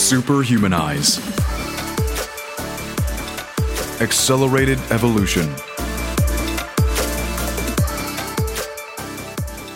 Superhumanize. Accelerated evolution.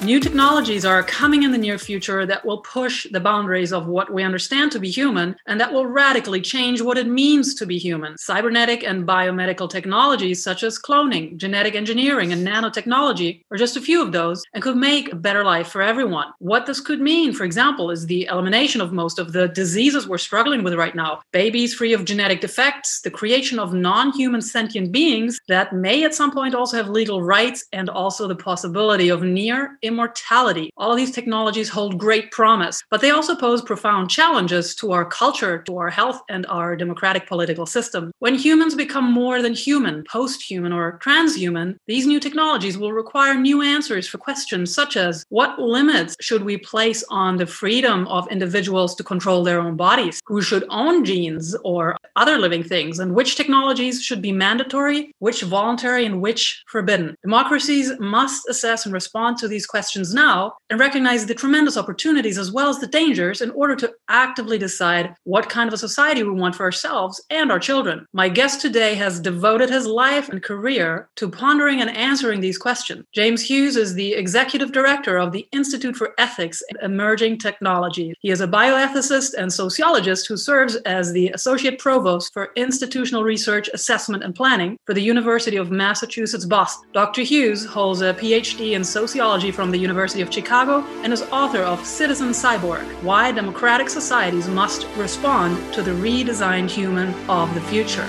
New technologies are coming in the near future that will push the boundaries of what we understand to be human, and that will radically change what it means to be human. Cybernetic and biomedical technologies such as cloning, genetic engineering, and nanotechnology are just a few of those, and could make a better life for everyone. What this could mean, for example, is the elimination of most of the diseases we're struggling with right now. Babies free of genetic defects, the creation of non-human sentient beings that may at some point also have legal rights, and also the possibility of near immortality. All of these technologies hold great promise, but they also pose profound challenges to our culture, to our health, and our democratic political system. When humans become more than human, post-human, or transhuman, these new technologies will require new answers for questions such as, what limits should we place on the freedom of individuals to control their own bodies? Who should own genes or other living things? And which technologies should be mandatory, which voluntary, and which forbidden? Democracies must assess and respond to these questions now, and recognize the tremendous opportunities as well as the dangers in order to actively decide what kind of a society we want for ourselves and our children. My guest today has devoted his life and career to pondering and answering these questions. James Hughes is the executive director of the Institute for Ethics and Emerging Technologies. He is a bioethicist and sociologist who serves as the associate provost for institutional research, assessment, and planning for the University of Massachusetts Boston. Dr. Hughes holds a PhD in sociology from the University of Chicago and is author of Citizen Cyborg, Why Democratic Societies Must Respond to the Redesigned Human of the Future.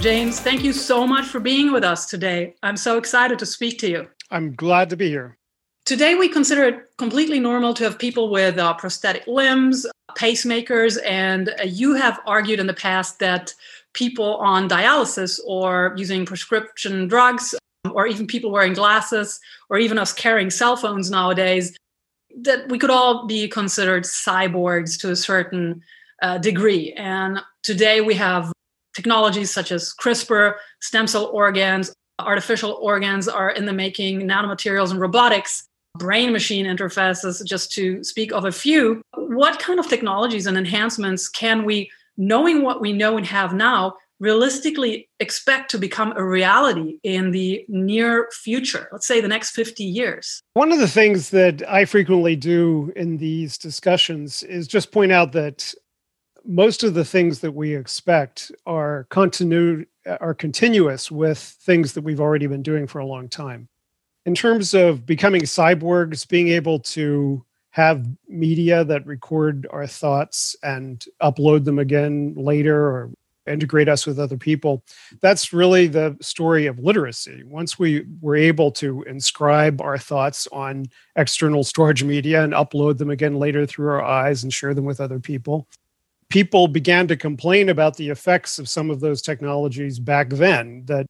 James, thank you so much for being with us today. I'm so excited to speak to you. I'm glad to be here. Today, we consider it completely normal to have people with prosthetic limbs, pacemakers, and you have argued in the past that people on dialysis or using prescription drugs, or even people wearing glasses, or even us carrying cell phones nowadays, that we could all be considered cyborgs to a certain degree. And today we have technologies such as CRISPR, stem cell organs, artificial organs are in the making, nanomaterials and robotics, brain-machine interfaces, just to speak of a few. What kind of technologies and enhancements can we, knowing what we know and have now, realistically expect to become a reality in the near future, let's say the next 50 years? One of the things that I frequently do in these discussions is just point out that most of the things that we expect are continuous with things that we've already been doing for a long time. In terms of becoming cyborgs, being able to have media that record our thoughts and upload them again later or integrate us with other people, that's really the story of literacy. Once we were able to inscribe our thoughts on external storage media and upload them again later through our eyes and share them with other people, people began to complain about the effects of some of those technologies back then, that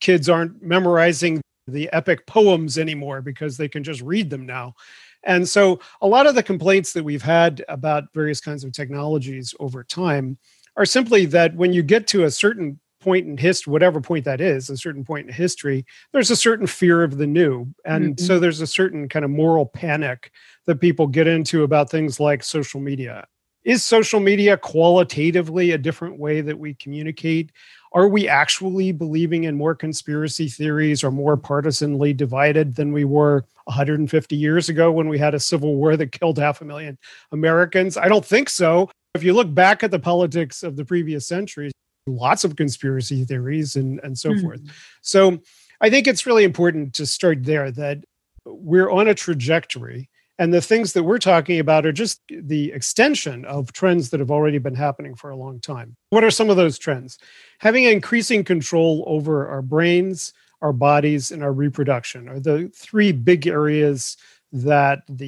kids aren't memorizing the epic poems anymore because they can just read them now. And so a lot of the complaints that we've had about various kinds of technologies over time are simply that when you get to a certain point in history, whatever point that is, a certain point in history, there's a certain fear of the new. And so there's a certain kind of moral panic that people get into about things like social media. Is social media qualitatively a different way that we communicate? Are we actually believing in more conspiracy theories or more partisanly divided than we were 150 years ago when we had a civil war that killed 500,000 Americans? I don't think so. If you look back at the politics of the previous centuries, lots of conspiracy theories and so forth. So I think it's really important to start there, that we're on a trajectory And the things that we're talking about are just the extension of trends that have already been happening for a long time. What are some of those trends? Having increasing control over our brains, our bodies, and our reproduction are the three big areas that the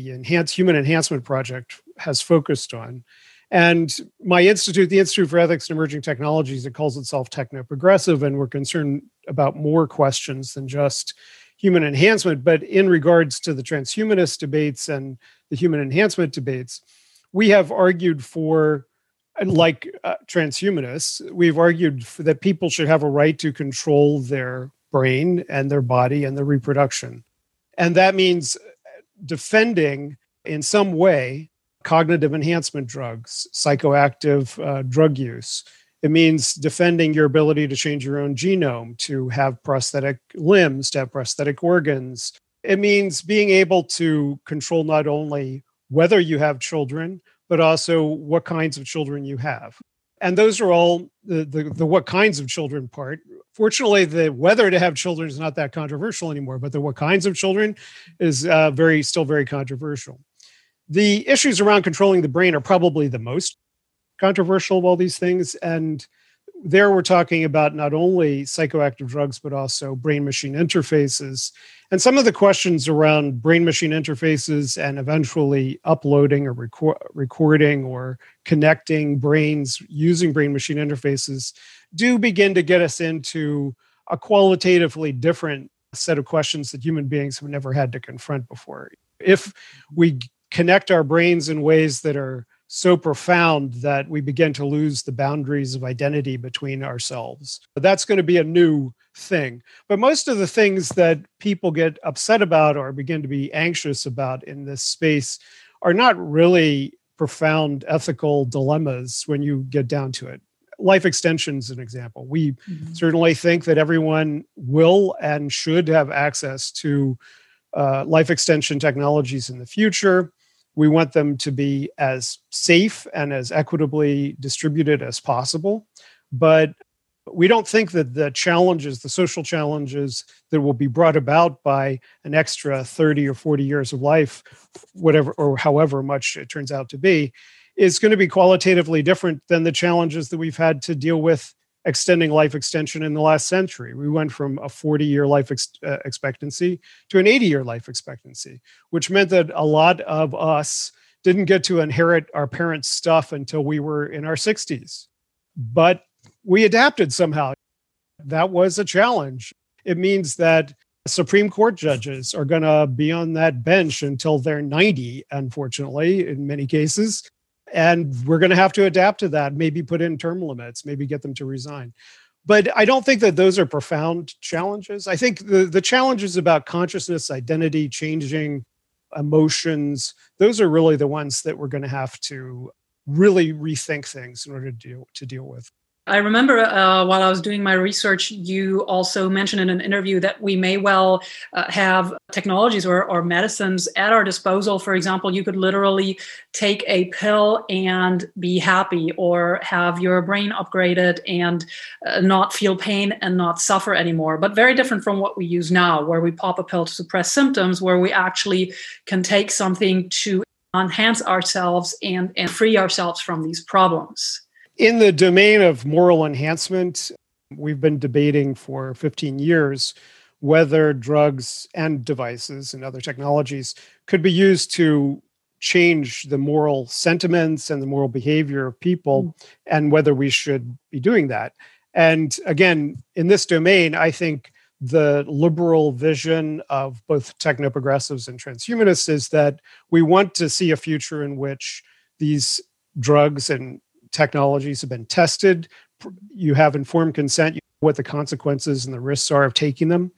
Human Enhancement Project has focused on. And my institute, the Institute for Ethics and Emerging Technologies, it calls itself techno-progressive, and we're concerned about more questions than just human enhancement. But in regards to the transhumanist debates and the human enhancement debates, we have argued for, like transhumanists, we've argued for that people should have a right to control their brain and their body and their reproduction. And that means defending, in some way, cognitive enhancement drugs, psychoactive drug use. It means defending your ability to change your own genome, to have prosthetic limbs, to have prosthetic organs. It means being able to control not only whether you have children, but also what kinds of children you have. And those are all the what kinds of children part. Fortunately, the whether to have children is not that controversial anymore, but the what kinds of children is still very controversial. The issues around controlling the brain are probably the most controversial of all these things. And there we're talking about not only psychoactive drugs, but also brain-machine interfaces. And some of the questions around brain-machine interfaces and eventually uploading or recording or connecting brains using brain-machine interfaces do begin to get us into a qualitatively different set of questions that human beings have never had to confront before. If we connect our brains in ways that are so profound that we begin to lose the boundaries of identity between ourselves, that's going to be a new thing. But most of the things that people get upset about or begin to be anxious about in this space are not really profound ethical dilemmas when you get down to it. Life extension is an example. We certainly think that everyone will and should have access to life extension technologies in the future. We want them to be as safe and as equitably distributed as possible. But we don't think that the challenges, the social challenges that will be brought about by an extra 30 or 40 years of life, whatever or however much it turns out to be, is going to be qualitatively different than the challenges that we've had to deal with extending life extension in the last century. We went from a 40-year life expectancy to an 80-year life expectancy, which meant that a lot of us didn't get to inherit our parents' stuff until we were in our 60s. But we adapted somehow. That was a challenge. It means that Supreme Court judges are going to be on that bench until they're 90, unfortunately, in many cases. And we're going to have to adapt to that, maybe put in term limits, maybe get them to resign. But I don't think that those are profound challenges. I think the challenges about consciousness, identity, changing, emotions, those are really the ones that we're going to have to really rethink things in order to deal with. I remember while I was doing my research, you also mentioned in an interview that we may well have technologies or medicines at our disposal. For example, you could literally take a pill and be happy, or have your brain upgraded and not feel pain and not suffer anymore. But very different from what we use now, where we pop a pill to suppress symptoms, where we actually can take something to enhance ourselves and free ourselves from these problems. In the domain of moral enhancement, we've been debating for 15 years whether drugs and devices and other technologies could be used to change the moral sentiments and the moral behavior of people, and whether we should be doing that. And again, in this domain, I think the liberal vision of both techno-progressives and transhumanists is that we want to see a future in which these drugs and technologies have been tested. You have informed consent, you know what the consequences and the risks are of taking them.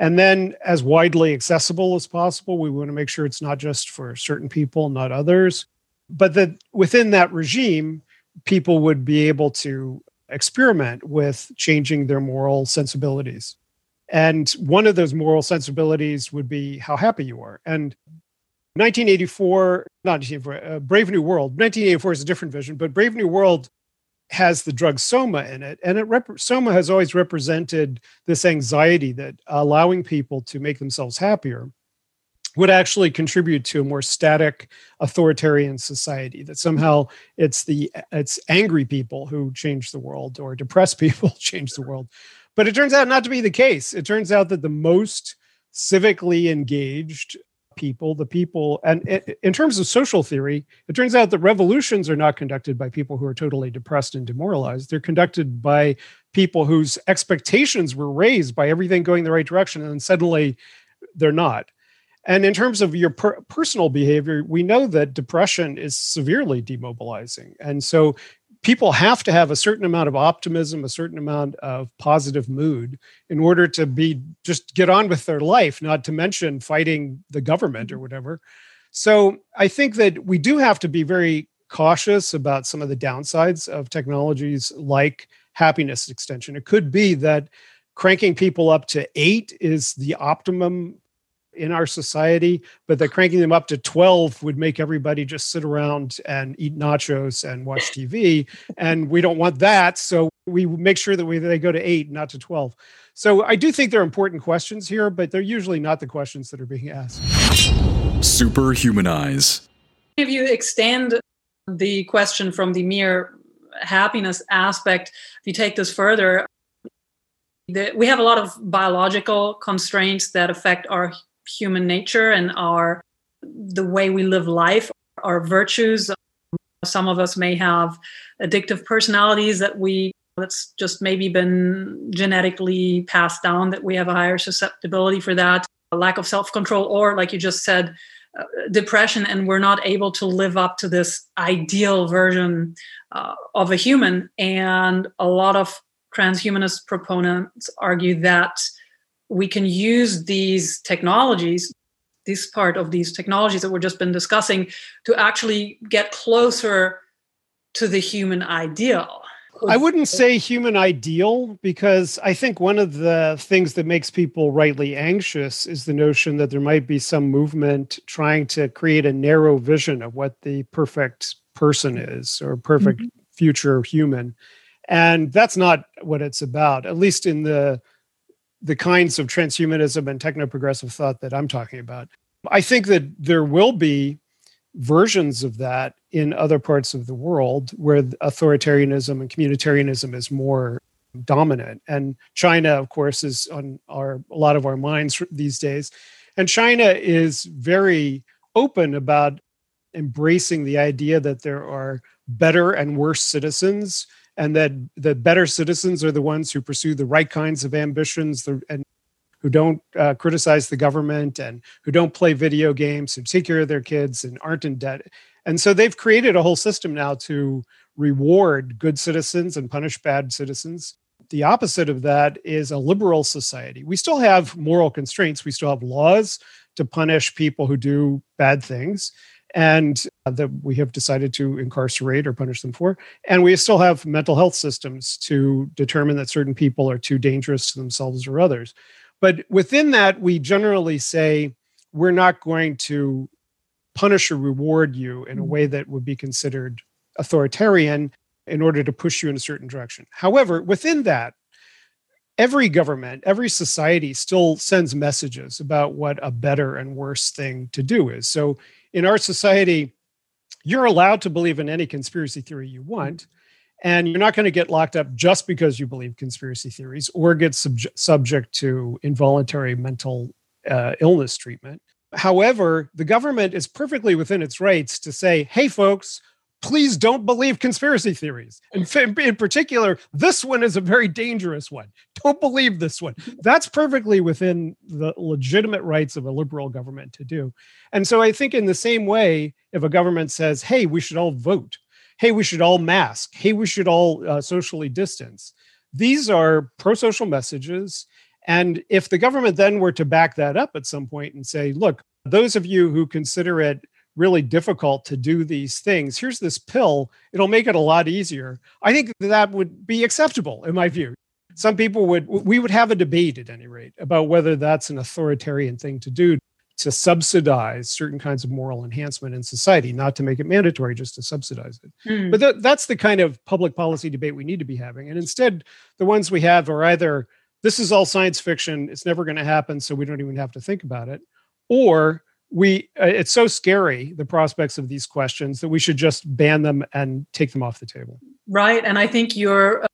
And then, as widely accessible as possible, we want to make sure it's not just for certain people, not others, but that within that regime, people would be able to experiment with changing their moral sensibilities. And one of those moral sensibilities would be how happy you are. And Brave New World. 1984 is a different vision, but Brave New World has the drug Soma in it. And Soma has always represented this anxiety that allowing people to make themselves happier would actually contribute to a more static, authoritarian society, that somehow it's angry people who change the world, or depressed people change the world. But it turns out not to be the case. It turns out that the most civically engaged people, and in terms of social theory, it turns out that revolutions are not conducted by people who are totally depressed and demoralized. They're conducted by people whose expectations were raised by everything going the right direction, and then suddenly they're not. And in terms of your personal behavior, we know that depression is severely demobilizing. And so people have to have a certain amount of optimism, a certain amount of positive mood in order to just get on with their life, not to mention fighting the government or whatever. So I think that we do have to be very cautious about some of the downsides of technologies like happiness extension. It could be that cranking people up to 8 is the optimum in our society, but that cranking them up to 12 would make everybody just sit around and eat nachos and watch TV. And we don't want that. So we make sure that they go to 8, not to 12. So I do think there are important questions here, but they're usually not the questions that are being asked. Superhumanize. If you extend the question from the mere happiness aspect, if you take this further, we have a lot of biological constraints that affect our human nature and the way we live life, our virtues. Some of us may have addictive personalities that's just maybe been genetically passed down, that we have a higher susceptibility for that, a lack of self-control, or like you just said, depression, and we're not able to live up to this ideal version of a human. And a lot of transhumanist proponents argue that we can use these technologies, this part of these technologies that we've just been discussing, to actually get closer to the human ideal. I wouldn't say human ideal, because I think one of the things that makes people rightly anxious is the notion that there might be some movement trying to create a narrow vision of what the perfect person is, or perfect future human. And that's not what it's about, at least in the kinds of transhumanism and techno-progressive thought that I'm talking about. I think that there will be versions of that in other parts of the world where authoritarianism and communitarianism is more dominant. And China, of course, is on a lot of our minds these days. And China is very open about embracing the idea that there are better and worse citizens, and that the better citizens are the ones who pursue the right kinds of ambitions, and who don't criticize the government, and who don't play video games, who take care of their kids, and aren't in debt. And so they've created a whole system now to reward good citizens and punish bad citizens. The opposite of that is a liberal society. We still have moral constraints. We still have laws to punish people who do bad things, and that we have decided to incarcerate or punish them for. And we still have mental health systems to determine that certain people are too dangerous to themselves or others. But within that, we generally say, we're not going to punish or reward you in a way that would be considered authoritarian in order to push you in a certain direction. However, within that, every government, every society still sends messages about what a better and worse thing to do is. So in our society, you're allowed to believe in any conspiracy theory you want, and you're not going to get locked up just because you believe conspiracy theories or get subject to involuntary mental illness treatment. However, the government is perfectly within its rights to say, hey, folks, please don't believe conspiracy theories. And in particular, this one is a very dangerous one. Don't believe this one. That's perfectly within the legitimate rights of a liberal government to do. And so I think in the same way, if a government says, hey, we should all vote, hey, we should all mask, hey, we should all socially distance, these are pro-social messages. And if the government then were to back that up at some point and say, look, those of you who consider it really difficult to do these things, here's this pill, it'll make it a lot easier. I think that would be acceptable in my view. Some people we would have a debate at any rate about whether that's an authoritarian thing to do, to subsidize certain kinds of moral enhancement in society, not to make it mandatory, just to subsidize it. But that's the kind of public policy debate we need to be having. And instead, the ones we have are either, this is all science fiction, it's never going to happen, so we don't even have to think about it, or it's so scary, the prospects of these questions, that we should just ban them and take them off the table. Right. And I think you're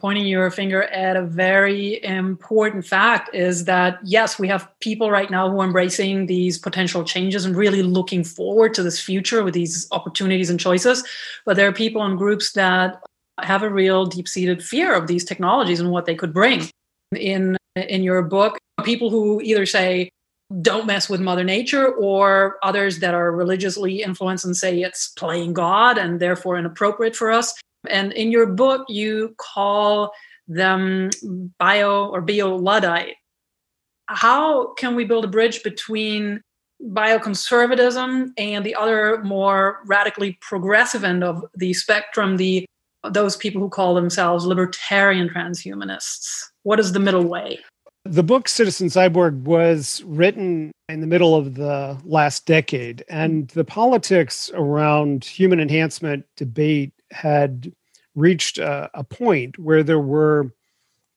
pointing your finger at a very important fact, is that, yes, we have people right now who are embracing these potential changes and really looking forward to this future with these opportunities and choices. But there are people and groups that have a real deep-seated fear of these technologies and what they could bring. In your book, people who either say, don't mess with Mother Nature, or others that are religiously influenced and say it's playing God and therefore inappropriate for us. And in your book, you call them bio-Luddite. How can we build a bridge between bioconservatism and the other more radically progressive end of the spectrum, those people who call themselves libertarian transhumanists? What is the middle way? The book Citizen Cyborg was written in the middle of the last decade, and the politics around human enhancement debate had reached a point where there were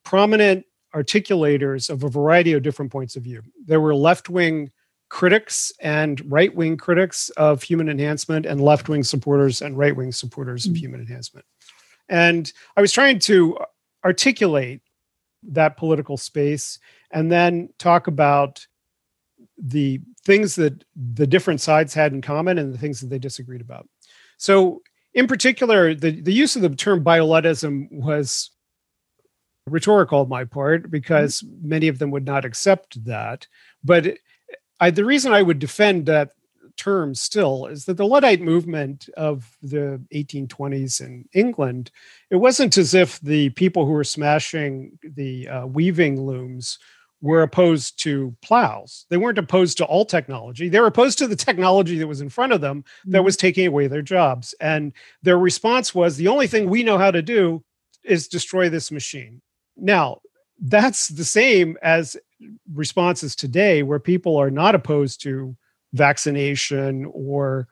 prominent articulators of a variety of different points of view. There were left-wing critics and right-wing critics of human enhancement, and left-wing supporters and right-wing supporters of human enhancement. And I was trying to articulate that political space and then talk about the things that the different sides had in common and the things that they disagreed about. So in particular, the use of the term bio-Luddism was rhetorical on my part, because many of them would not accept that. But the reason I would defend that term still is that the Luddite movement of the 1820s in England, it wasn't as if the people who were smashing the weaving looms were opposed to plows. They weren't opposed to all technology. They were opposed to the technology that was in front of them that was taking away their jobs. And their response was, the only thing we know how to do is destroy this machine. Now, that's the same as responses today, where people are not opposed to vaccination or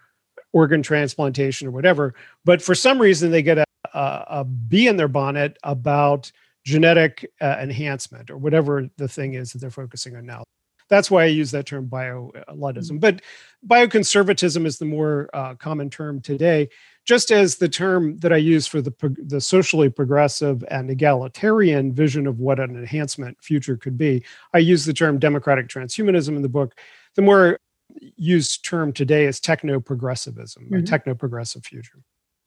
organ transplantation or whatever, but for some reason they get a bee in their bonnet about genetic enhancement or whatever the thing is that they're focusing on now. That's why I use that term bio-Luddism. But bioconservatism is the more common term today, just as the term that I use for the socially progressive and egalitarian vision of what an enhancement future could be. I use the term democratic transhumanism in the book. The more used term today is techno-progressivism, or techno-progressive future.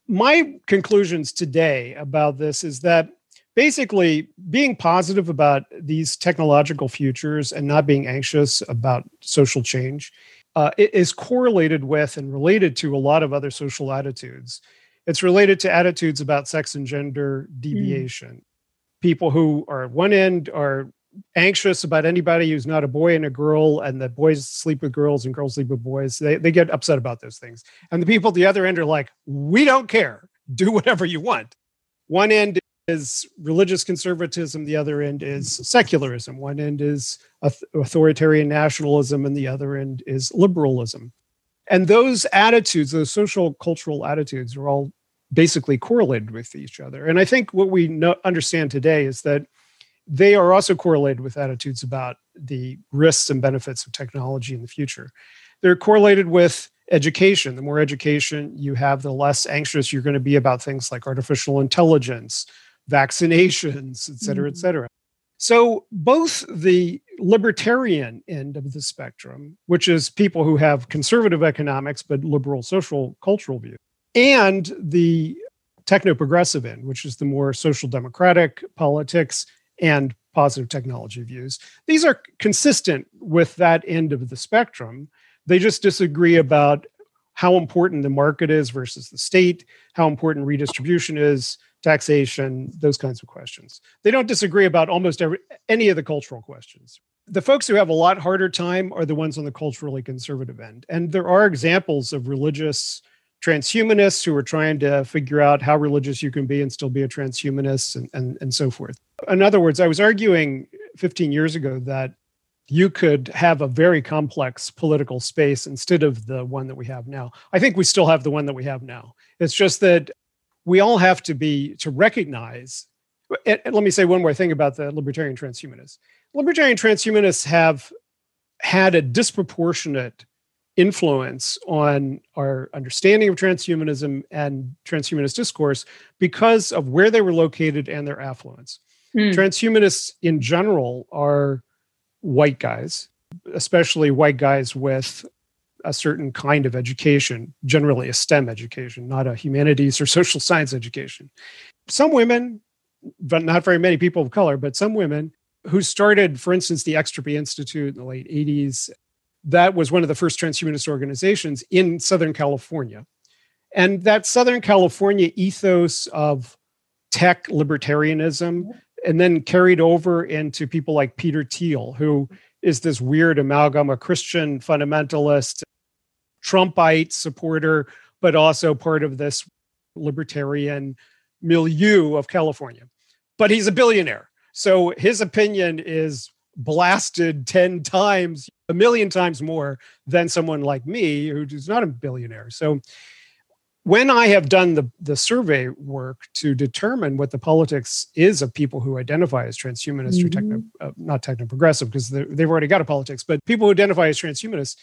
My conclusions today about this is that basically being positive about these technological futures and not being anxious about social change is correlated with and related to a lot of other social attitudes. It's related to attitudes about sex and gender deviation. People who are at one end are anxious about anybody who's not a boy and a girl, and that boys sleep with girls and girls sleep with boys. They get upset about those things. And the people at the other end are like, we don't care. Do whatever you want. One end is religious conservatism. The other end is secularism. One end is authoritarian nationalism, and the other end is liberalism. And those attitudes, those social cultural attitudes, are all basically correlated with each other. And I think what we understand today is that they are also correlated with attitudes about the risks and benefits of technology in the future. They're correlated with education. The more education you have, the less anxious you're going to be about things like artificial intelligence, vaccinations, et cetera, et cetera. So both the libertarian end of the spectrum, which is people who have conservative economics but liberal social cultural view, and the techno-progressive end, which is the more social democratic politics and positive technology views, these are consistent with that end of the spectrum. They just disagree about how important the market is versus the state, how important redistribution is, taxation, those kinds of questions. They don't disagree about almost any of the cultural questions. The folks who have a lot harder time are the ones on the culturally conservative end. And there are examples of religious transhumanists who are trying to figure out how religious you can be and still be a transhumanist, and so forth. In other words, I was arguing 15 years ago that you could have a very complex political space instead of the one that we have now. I think we still have the one that we have now. It's just that we all have to recognize, and let me say one more thing about the libertarian transhumanists. Libertarian transhumanists have had a disproportionate influence on our understanding of transhumanism and transhumanist discourse because of where they were located and their affluence. Mm. Transhumanists in general are white guys, especially white guys with a certain kind of education, generally a STEM education, not a humanities or social science education. Some women, but not very many people of color, but some women who started, for instance, the Extropy Institute in the late 80s. That was one of the first transhumanist organizations in Southern California. And that Southern California ethos of tech libertarianism, and then carried over into people like Peter Thiel, who is this weird amalgam, a Christian fundamentalist, Trumpite supporter, but also part of this libertarian milieu of California. But he's a billionaire. So his opinion is blasted 10 times, a million times more than someone like me who's not a billionaire. So when I have done the survey work to determine what the politics is of people who identify as transhumanist or not techno-progressive, because they've already got a politics, but people who identify as transhumanists,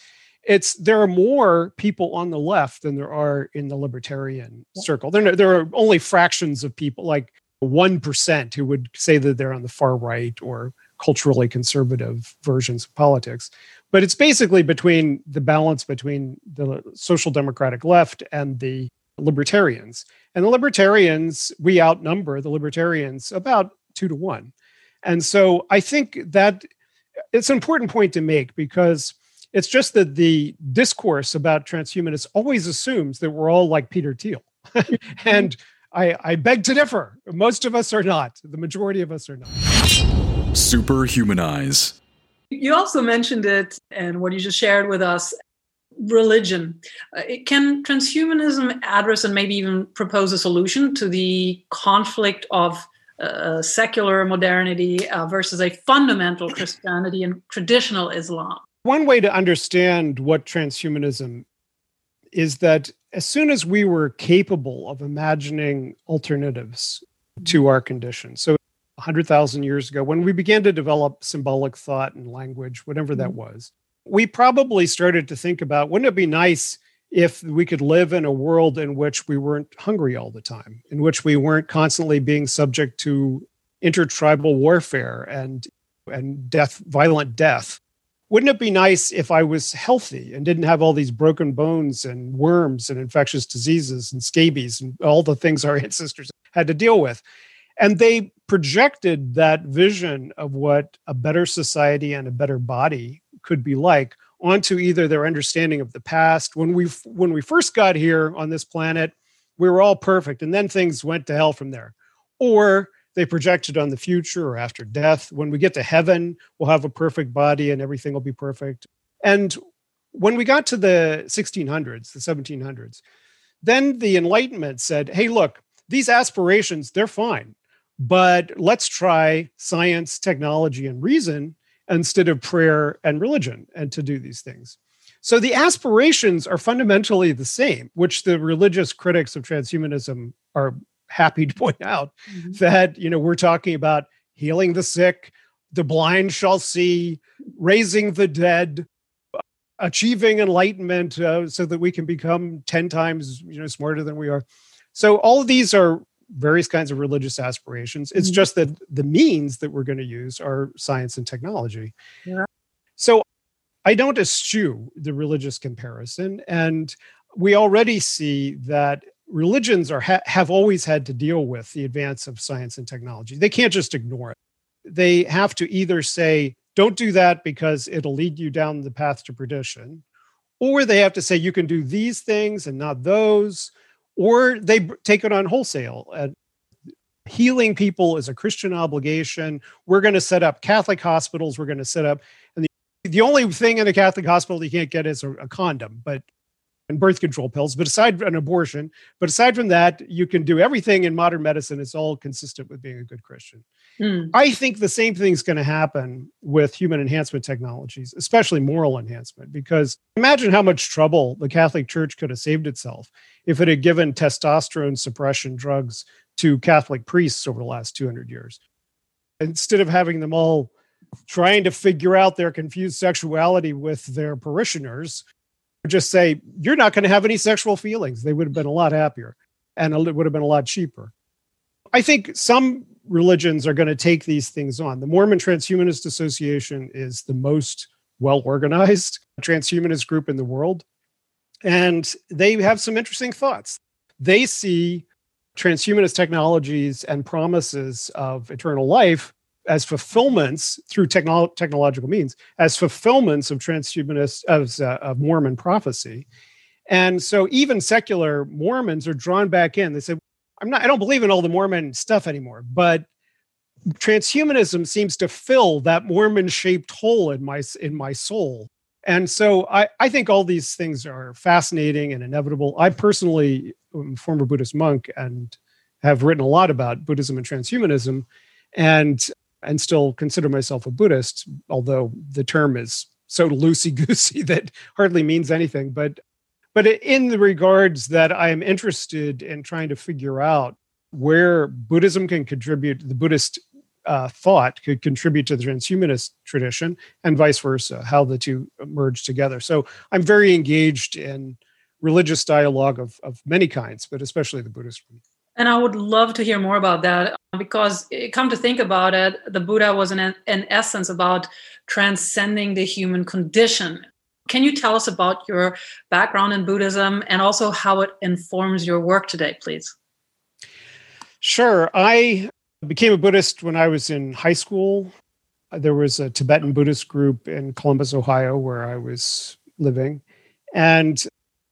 there are more people on the left than there are in the libertarian circle. There are only fractions of people, like 1% who would say that they're on the far right or culturally conservative versions of politics. But it's basically between the balance between the social democratic left and the libertarians. And the libertarians, we outnumber the libertarians about 2 to 1. And so I think that it's an important point to make, because it's just that the discourse about transhumanists always assumes that we're all like Peter Thiel. And I beg to differ. Most of us are not. The majority of us are not. Superhumanize. You also mentioned it, and what you just shared with us, religion. Can transhumanism address and maybe even propose a solution to the conflict of secular modernity versus a fundamental Christianity and traditional Islam? One way to understand what transhumanism is that as soon as we were capable of imagining alternatives to our condition, so 100,000 years ago, when we began to develop symbolic thought and language, whatever that was, we probably started to think about, wouldn't it be nice if we could live in a world in which we weren't hungry all the time, in which we weren't constantly being subject to intertribal warfare and death, violent death? Wouldn't it be nice if I was healthy and didn't have all these broken bones and worms and infectious diseases and scabies and all the things our ancestors had to deal with? And they projected that vision of what a better society and a better body could be like onto either their understanding of the past. When we first got here on this planet, we were all perfect, and then things went to hell from there. Or they projected on the future or after death. When we get to heaven, we'll have a perfect body and everything will be perfect. And when we got to the 1600s, the 1700s, then the Enlightenment said, hey, look, these aspirations, they're fine, but let's try science, technology, and reason instead of prayer and religion and to do these things. So the aspirations are fundamentally the same, which the religious critics of transhumanism are happy to point out, that, you know, we're talking about healing the sick, the blind shall see, raising the dead, achieving enlightenment so that we can become 10 times, smarter than we are. So all of these are various kinds of religious aspirations. It's just that the means that we're going to use are science and technology. Yeah. So I don't eschew the religious comparison. And we already see that religions have always had to deal with the advance of science and technology. They can't just ignore it. They have to either say, don't do that because it'll lead you down the path to perdition, or they have to say, you can do these things and not those, or they take it on wholesale. Healing people is a Christian obligation. We're going to set up Catholic hospitals. We're going to set up, and the only thing in a Catholic hospital you can't get is a condom, but and birth control pills, but aside an abortion. But aside from that, you can do everything in modern medicine. It's all consistent with being a good Christian. Mm. I think the same thing's going to happen with human enhancement technologies, especially moral enhancement, because imagine how much trouble the Catholic Church could have saved itself if it had given testosterone suppression drugs to Catholic priests over the last 200 years. Instead of having them all trying to figure out their confused sexuality with their parishioners, just say, you're not going to have any sexual feelings. They would have been a lot happier, and it would have been a lot cheaper. I think some religions are going to take these things on. The Mormon Transhumanist Association is the most well-organized transhumanist group in the world, and they have some interesting thoughts. They see transhumanist technologies and promises of eternal life as fulfillments through technological means, as fulfillments of transhumanist of Mormon prophecy. And so even secular Mormons are drawn back in. They say, I don't believe in all the Mormon stuff anymore, but transhumanism seems to fill that Mormon-shaped hole in my soul. And so I think all these things are fascinating and inevitable. I personally am a former Buddhist monk and have written a lot about Buddhism and transhumanism, and still consider myself a Buddhist, although the term is so loosey-goosey that hardly means anything. But in the regards that I am interested in trying to figure out where Buddhism can contribute, the Buddhist thought could contribute to the transhumanist tradition, and vice versa, how the two merge together. So I'm very engaged in religious dialogue of many kinds, but especially the Buddhist one. And I would love to hear more about that, because come to think about it, the Buddha was in essence about transcending the human condition. Can you tell us about your background in Buddhism and also how it informs your work today, please? Sure. I became a Buddhist when I was in high school. There was a Tibetan Buddhist group in Columbus, Ohio, where I was living. And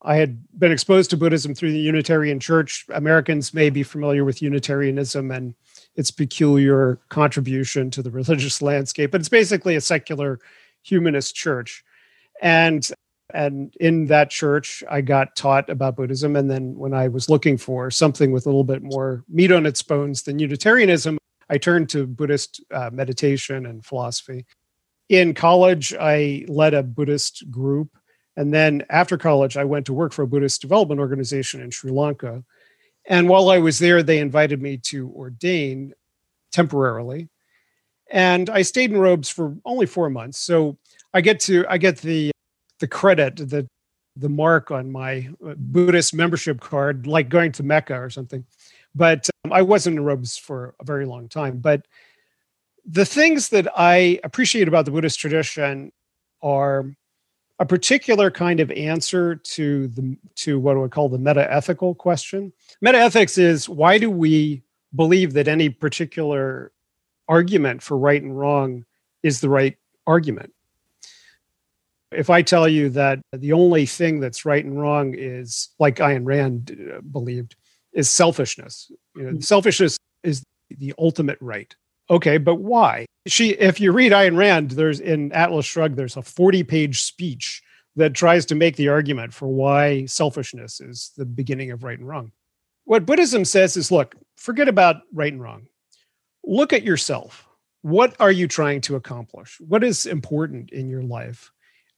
I had been exposed to Buddhism through the Unitarian Church. Americans may be familiar with Unitarianism and its peculiar contribution to the religious landscape, but it's basically a secular humanist church. And in that church, I got taught about Buddhism. And then when I was looking for something with a little bit more meat on its bones than Unitarianism, I turned to Buddhist meditation and philosophy. In college, I led a Buddhist group. And then after college, I went to work for a Buddhist development organization in Sri Lanka. And while I was there, they invited me to ordain temporarily. And I stayed in robes for only 4 months. So I get the credit, the mark on my Buddhist membership card, like going to Mecca or something. But I wasn't in robes for a very long time. But the things that I appreciate about the Buddhist tradition are a particular kind of answer to what I call the meta-ethical question. Meta-ethics is, why do we believe that any particular argument for right and wrong is the right argument? If I tell you that the only thing that's right and wrong is, like Ayn Rand believed, is selfishness. You know, selfishness is the ultimate right. Okay, but why? If you read Ayn Rand, there's in Atlas Shrugged, there's a 40-page speech that tries to make the argument for why selfishness is the beginning of right and wrong. What Buddhism says is, look, forget about right and wrong. Look at yourself. What are you trying to accomplish? What is important in your life?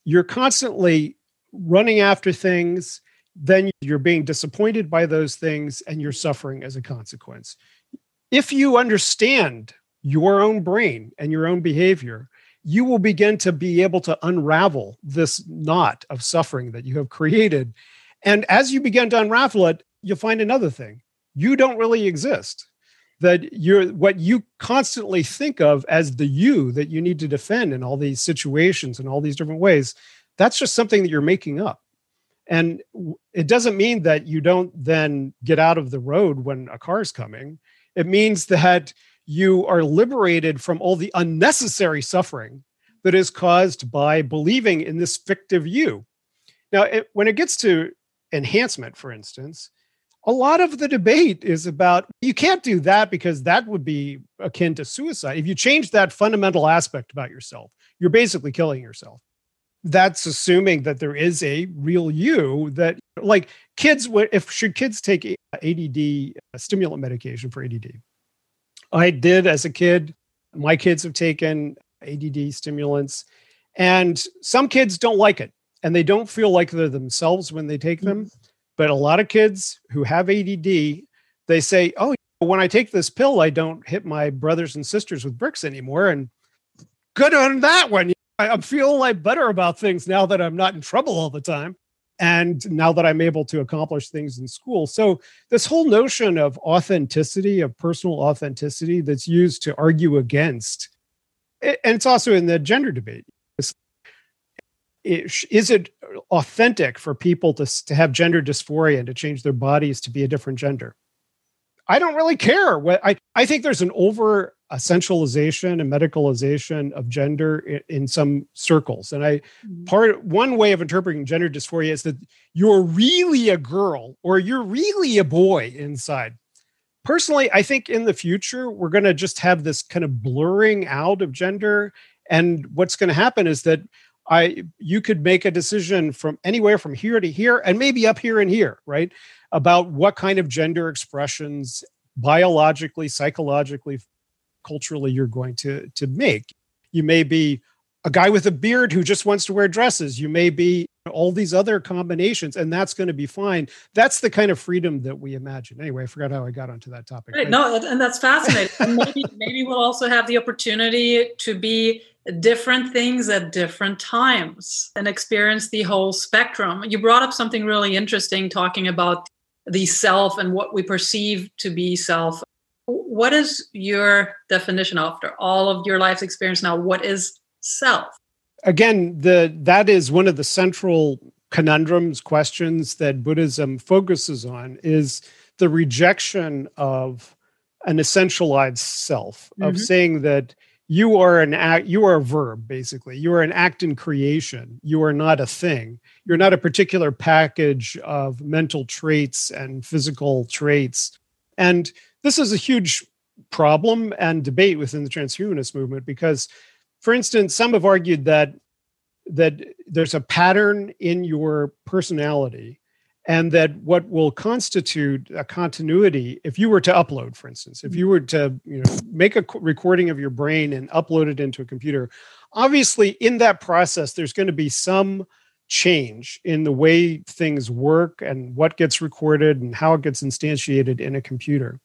You're constantly running after things, then you're being disappointed by those things, and you're suffering as a consequence. If you understand your own brain and your own behavior, you will begin to be able to unravel this knot of suffering that you have created. And as you begin to unravel it, you'll find another thing. You don't really exist. That what you constantly think of as the you that you need to defend in all these situations and all these different ways, that's just something that you're making up. And it doesn't mean that you don't then get out of the road when a car's coming. It means that you are liberated from all the unnecessary suffering that is caused by believing in this fictive you. Now, when it gets to enhancement, for instance, a lot of the debate is about, you can't do that because that would be akin to suicide. If you change that fundamental aspect about yourself, you're basically killing yourself. That's assuming that there is a real you that, like kids, should kids take ADD stimulant medication for ADD? I did as a kid. My kids have taken ADD stimulants, and some kids don't like it, and they don't feel like they're themselves when they take them. But a lot of kids who have ADD, they say, oh, when I take this pill, I don't hit my brothers and sisters with bricks anymore. And good on that one. I feel like better about things now that I'm not in trouble all the time. and now that I'm able to accomplish things in school. So this whole notion of authenticity, of personal authenticity that's used to argue against, and it's also in the gender debate. Is it authentic for people to have gender dysphoria and to change their bodies to be a different gender? I don't really care. I think there's an over essentialization and medicalization of gender in some circles. And one way of interpreting gender dysphoria is that you're really a girl or you're really a boy inside. Personally, I think in the future, we're going to just have this kind of blurring out of gender. And what's going to happen is that you could make a decision from anywhere from here to here and maybe up here and here, right? About what kind of gender expressions biologically, psychologically, culturally you're going to make. You may be a guy with a beard who just wants to wear dresses. You may be all these other combinations, and that's going to be fine. That's the kind of freedom that we imagine. Anyway, I forgot how I got onto that topic. Right. No, and that's fascinating. And maybe we'll also have the opportunity to be different things at different times and experience the whole spectrum. You brought up something really interesting talking about the self and what we perceive to be self. What is your definition after all of your life's experience now? What is self? Again, that is one of the central conundrums, questions that Buddhism focuses on, is the rejection of an essentialized self, mm-hmm. of saying that you are an act, you are a verb, basically. You are an act in creation. You are not a thing. You're not a particular package of mental traits and physical traits. And this is a huge problem and debate within the transhumanist movement because, for instance, some have argued that there's a pattern in your personality and that what will constitute a continuity, if you were to upload, for instance, if you were to make a recording of your brain and upload it into a computer, obviously in that process, there's going to be some change in the way things work and what gets recorded and how it gets instantiated in a computer.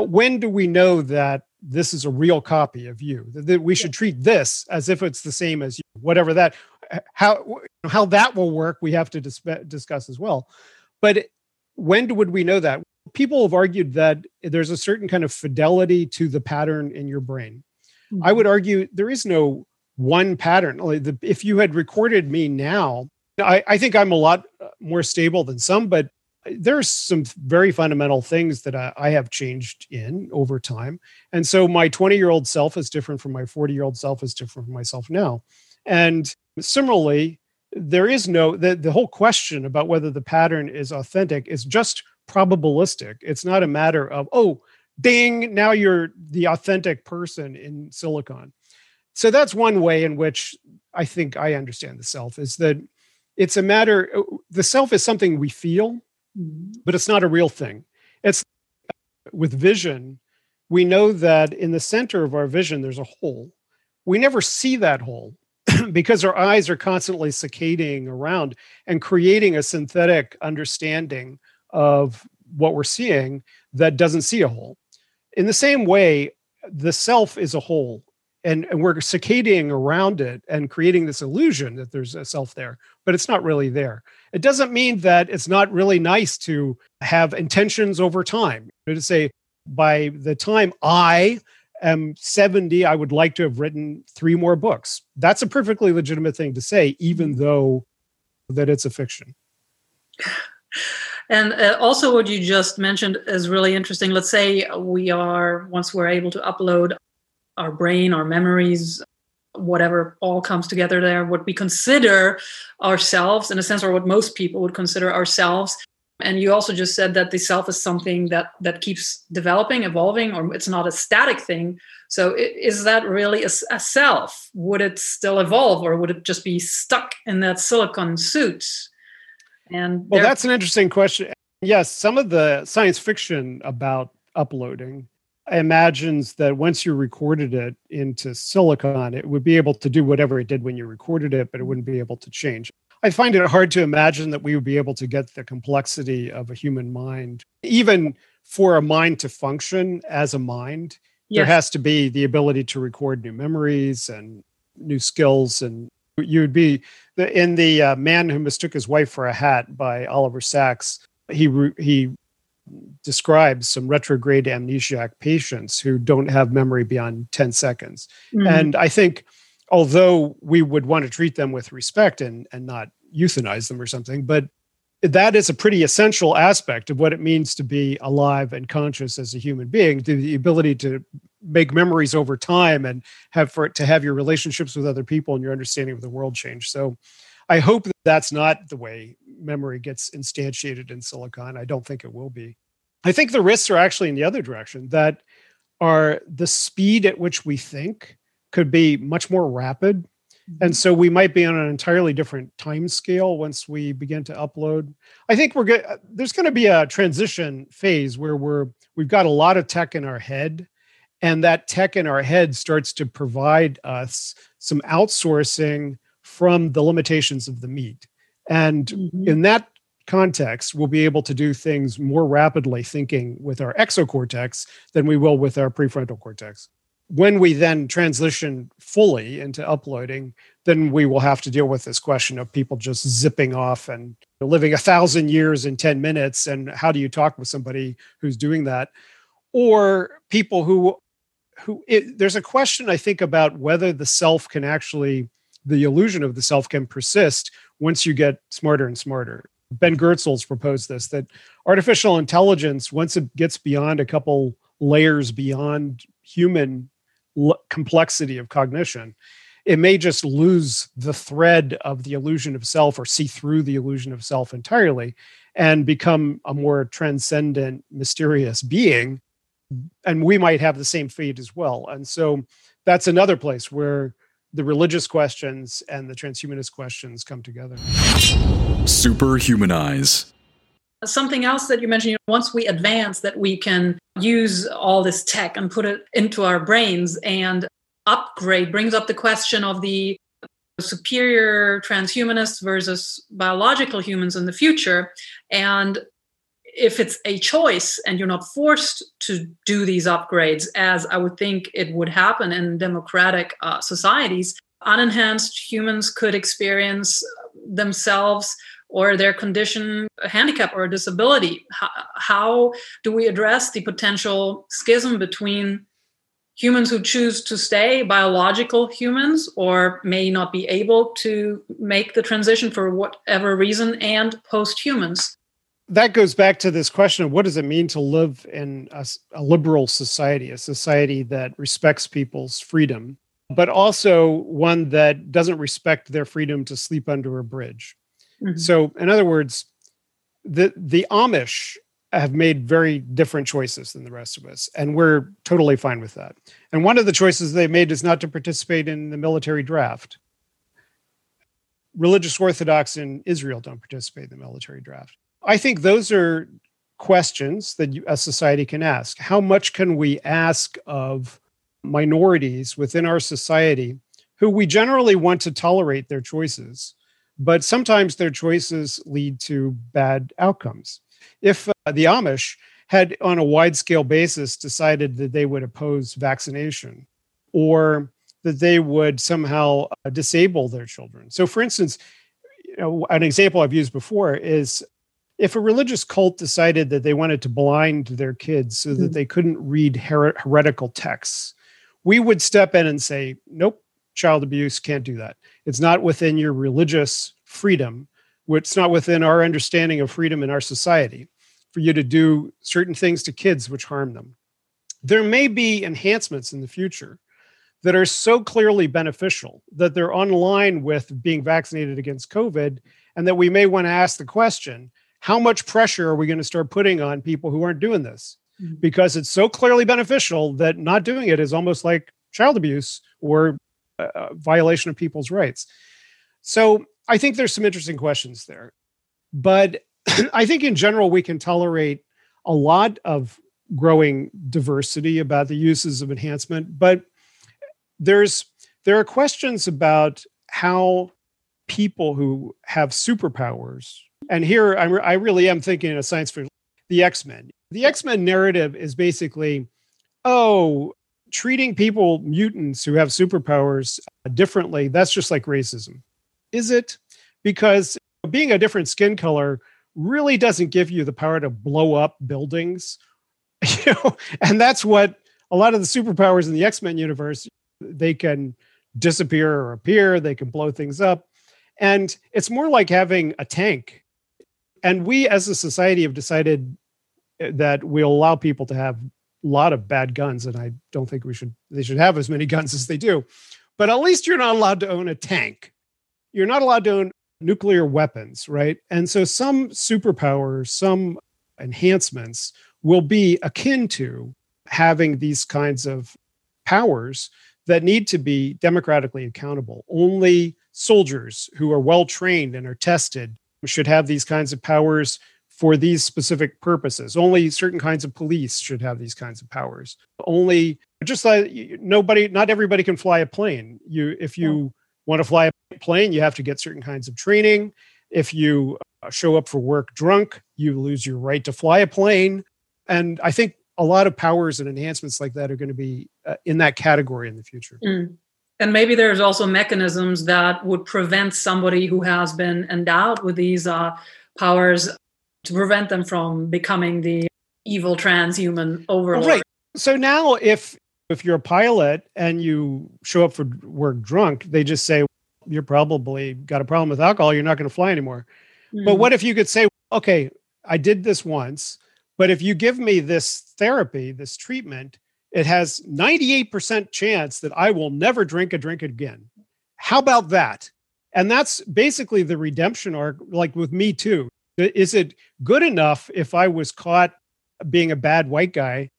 When do we know that this is a real copy of you, that we should treat this as if it's the same as you, whatever that, how that will work, we have to discuss as well. But when would we know that? People have argued that there's a certain kind of fidelity to the pattern in your brain. Mm-hmm. I would argue there is no one pattern. If you had recorded me now, I think I'm a lot more stable than some, but there's some very fundamental things that I have changed in over time. And so my 20-year-old self is different from my 40-year-old self is different from myself now. And similarly, there is the whole question about whether the pattern is authentic is just probabilistic. It's not a matter of, oh, ding, now you're the authentic person in silicon. So that's one way in which I think I understand the self, is that it's a matter, the self is something we feel, but it's not a real thing. It's with vision. We know that in the center of our vision, there's a hole. We never see that hole because our eyes are constantly saccading around and creating a synthetic understanding of what we're seeing that doesn't see a hole. In the same way, the self is a hole, and we're saccading around it and creating this illusion that there's a self there, but it's not really there. It doesn't mean that it's not really nice to have intentions over time. To say, by the time I am 70, I would like to have written 3 more books. That's a perfectly legitimate thing to say, even though that it's a fiction. And also what you just mentioned is really interesting. Let's say once we're able to upload our brain, our memories, whatever all comes together there, what we consider ourselves in a sense, or what most people would consider ourselves. And you also just said that the self is something that keeps developing, evolving, or it's not a static thing. So is that really a self? Would it still evolve, or would it just be stuck in that silicon suit? And well, that's an interesting question. Yes, some of the science fiction about uploading imagines that once you recorded it into silicon, it would be able to do whatever it did when you recorded it, but it wouldn't be able to change. I find it hard to imagine that we would be able to get the complexity of a human mind. Even for a mind to function as a mind, yes, there has to be the ability to record new memories and new skills and you would be in the Man Who Mistook His Wife for a Hat by Oliver Sacks. He describes some retrograde amnesiac patients who don't have memory beyond 10 seconds. Mm-hmm. And I think, although we would want to treat them with respect and not euthanize them or something, but that is a pretty essential aspect of what it means to be alive and conscious as a human being, the ability to make memories over time and have your relationships with other people and your understanding of the world change. So I hope that that's not the way memory gets instantiated in Silicon. I don't think it will be. I think the risks are actually in the other direction, that are the speed at which we think could be much more rapid. And so we might be on an entirely different time scale once we begin to upload. I think there's going to be a transition phase where we've got a lot of tech in our head, and that tech in our head starts to provide us some outsourcing from the limitations of the meat. And mm-hmm. in that context, we'll be able to do things more rapidly thinking with our exocortex than we will with our prefrontal cortex. When we then transition fully into uploading, then we will have to deal with this question of people just zipping off and living 1,000 years in 10 minutes. And how do you talk with somebody who's doing that? Or people there's a question, I think, about whether the illusion of the self can persist once you get smarter and smarter. Ben Goetzel's proposed this, that artificial intelligence, once it gets beyond a couple layers beyond human complexity of cognition, it may just lose the thread of the illusion of self, or see through the illusion of self entirely, and become a more transcendent, mysterious being. And we might have the same fate as well. And so that's another place where the religious questions and the transhumanist questions come together. Superhumanize. Something else that you mentioned, once we advance, that we can use all this tech and put it into our brains and upgrade, brings up the question of the superior transhumanists versus biological humans in the future. And if it's a choice and you're not forced to do these upgrades, as I would think it would happen in democratic societies, unenhanced humans could experience themselves or their condition, a handicap or a disability. How do we address the potential schism between humans who choose to stay biological humans or may not be able to make the transition for whatever reason, and post-humans? That goes back to this question of what does it mean to live in a liberal society, a society that respects people's freedom, but also one that doesn't respect their freedom to sleep under a bridge. Mm-hmm. So, in other words, the Amish have made very different choices than the rest of us, and we're totally fine with that. And one of the choices they made is not to participate in the military draft. Religious Orthodox in Israel don't participate in the military draft. I think those are questions that a society can ask. How much can we ask of minorities within our society who we generally want to tolerate their choices? But sometimes their choices lead to bad outcomes. If the Amish had, on a wide-scale basis, decided that they would oppose vaccination, or that they would somehow disable their children. So, for instance, an example I've used before is if a religious cult decided that they wanted to blind their kids so that they couldn't read heretical texts, we would step in and say, nope, child abuse, can't do that. It's not within your religious freedom. It's not within our understanding of freedom in our society for you to do certain things to kids which harm them. There may be enhancements in the future that are so clearly beneficial that they're on line with being vaccinated against COVID, and that we may want to ask the question, how much pressure are we going to start putting on people who aren't doing this? Because it's so clearly beneficial that not doing it is almost like child abuse or violation of people's rights. So I think there's some interesting questions there. But I think in general, we can tolerate a lot of growing diversity about the uses of enhancement. But there are questions about how people who have superpowers, and here I really am thinking of science fiction, the X-Men. The X-Men narrative is basically, treating people, mutants who have superpowers differently, that's just like racism. Is it? Because being a different skin color really doesn't give you the power to blow up buildings. You know? And that's what a lot of the superpowers in the X-Men universe, they can disappear or appear, they can blow things up. And it's more like having a tank. And we as a society have decided that we'll allow people to have a lot of bad guns. And I don't think they should have as many guns as they do. But at least you're not allowed to own a tank. You're not allowed to own nuclear weapons, right? And so some superpowers, some enhancements will be akin to having these kinds of powers that need to be democratically accountable. Only soldiers who are well-trained and are tested should have these kinds of powers for these specific purposes. Only certain kinds of police should have these kinds of powers. Only, just like not everybody can fly a plane. If you want to fly a plane, you have to get certain kinds of training. If you show up for work drunk, you lose your right to fly a plane. And I think a lot of powers and enhancements like that are going to be in that category in the future. Mm. And maybe there's also mechanisms that would prevent somebody who has been endowed with these powers to prevent them from becoming the evil transhuman overlord. Right. So now if you're a pilot and you show up for work drunk, they just say, you're probably got a problem with alcohol. You're not going to fly anymore. Mm. But what if you could say, okay, I did this once, but if you give me this therapy, this treatment, it has 98% chance that I will never drink a drink again. How about that? And that's basically the redemption arc, like with Me Too. Is it good enough if I was caught being a bad white guy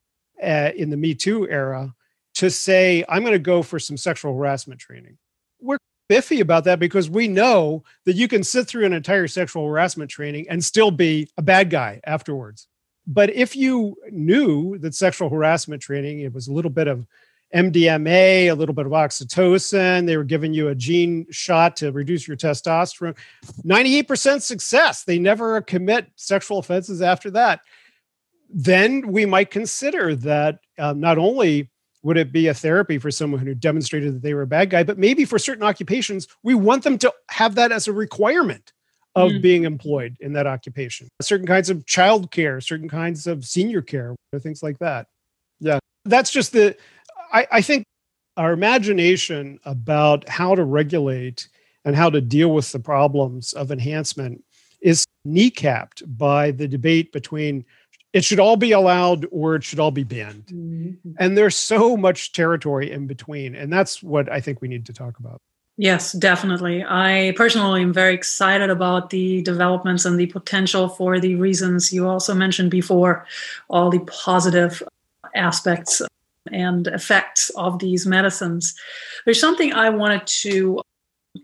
in the Me Too era to say, I'm going to go for some sexual harassment training? We're iffy about that because we know that you can sit through an entire sexual harassment training and still be a bad guy afterwards. But if you knew that sexual harassment training, it was a little bit of MDMA, a little bit of oxytocin, they were giving you a gene shot to reduce your testosterone, 98% success. They never commit sexual offenses after that. Then we might consider that not only would it be a therapy for someone who demonstrated that they were a bad guy, but maybe for certain occupations, we want them to have that as a requirement of being employed in that occupation. Certain kinds of childcare, certain kinds of senior care, things like that. Yeah, that's just I think our imagination about how to regulate and how to deal with the problems of enhancement is kneecapped by the debate between it should all be allowed or it should all be banned. Mm-hmm. And there's so much territory in between. And that's what I think we need to talk about. Yes, definitely. I personally am very excited about the developments and the potential for the reasons you also mentioned before, all the positive aspects and effects of these medicines. There's something I wanted to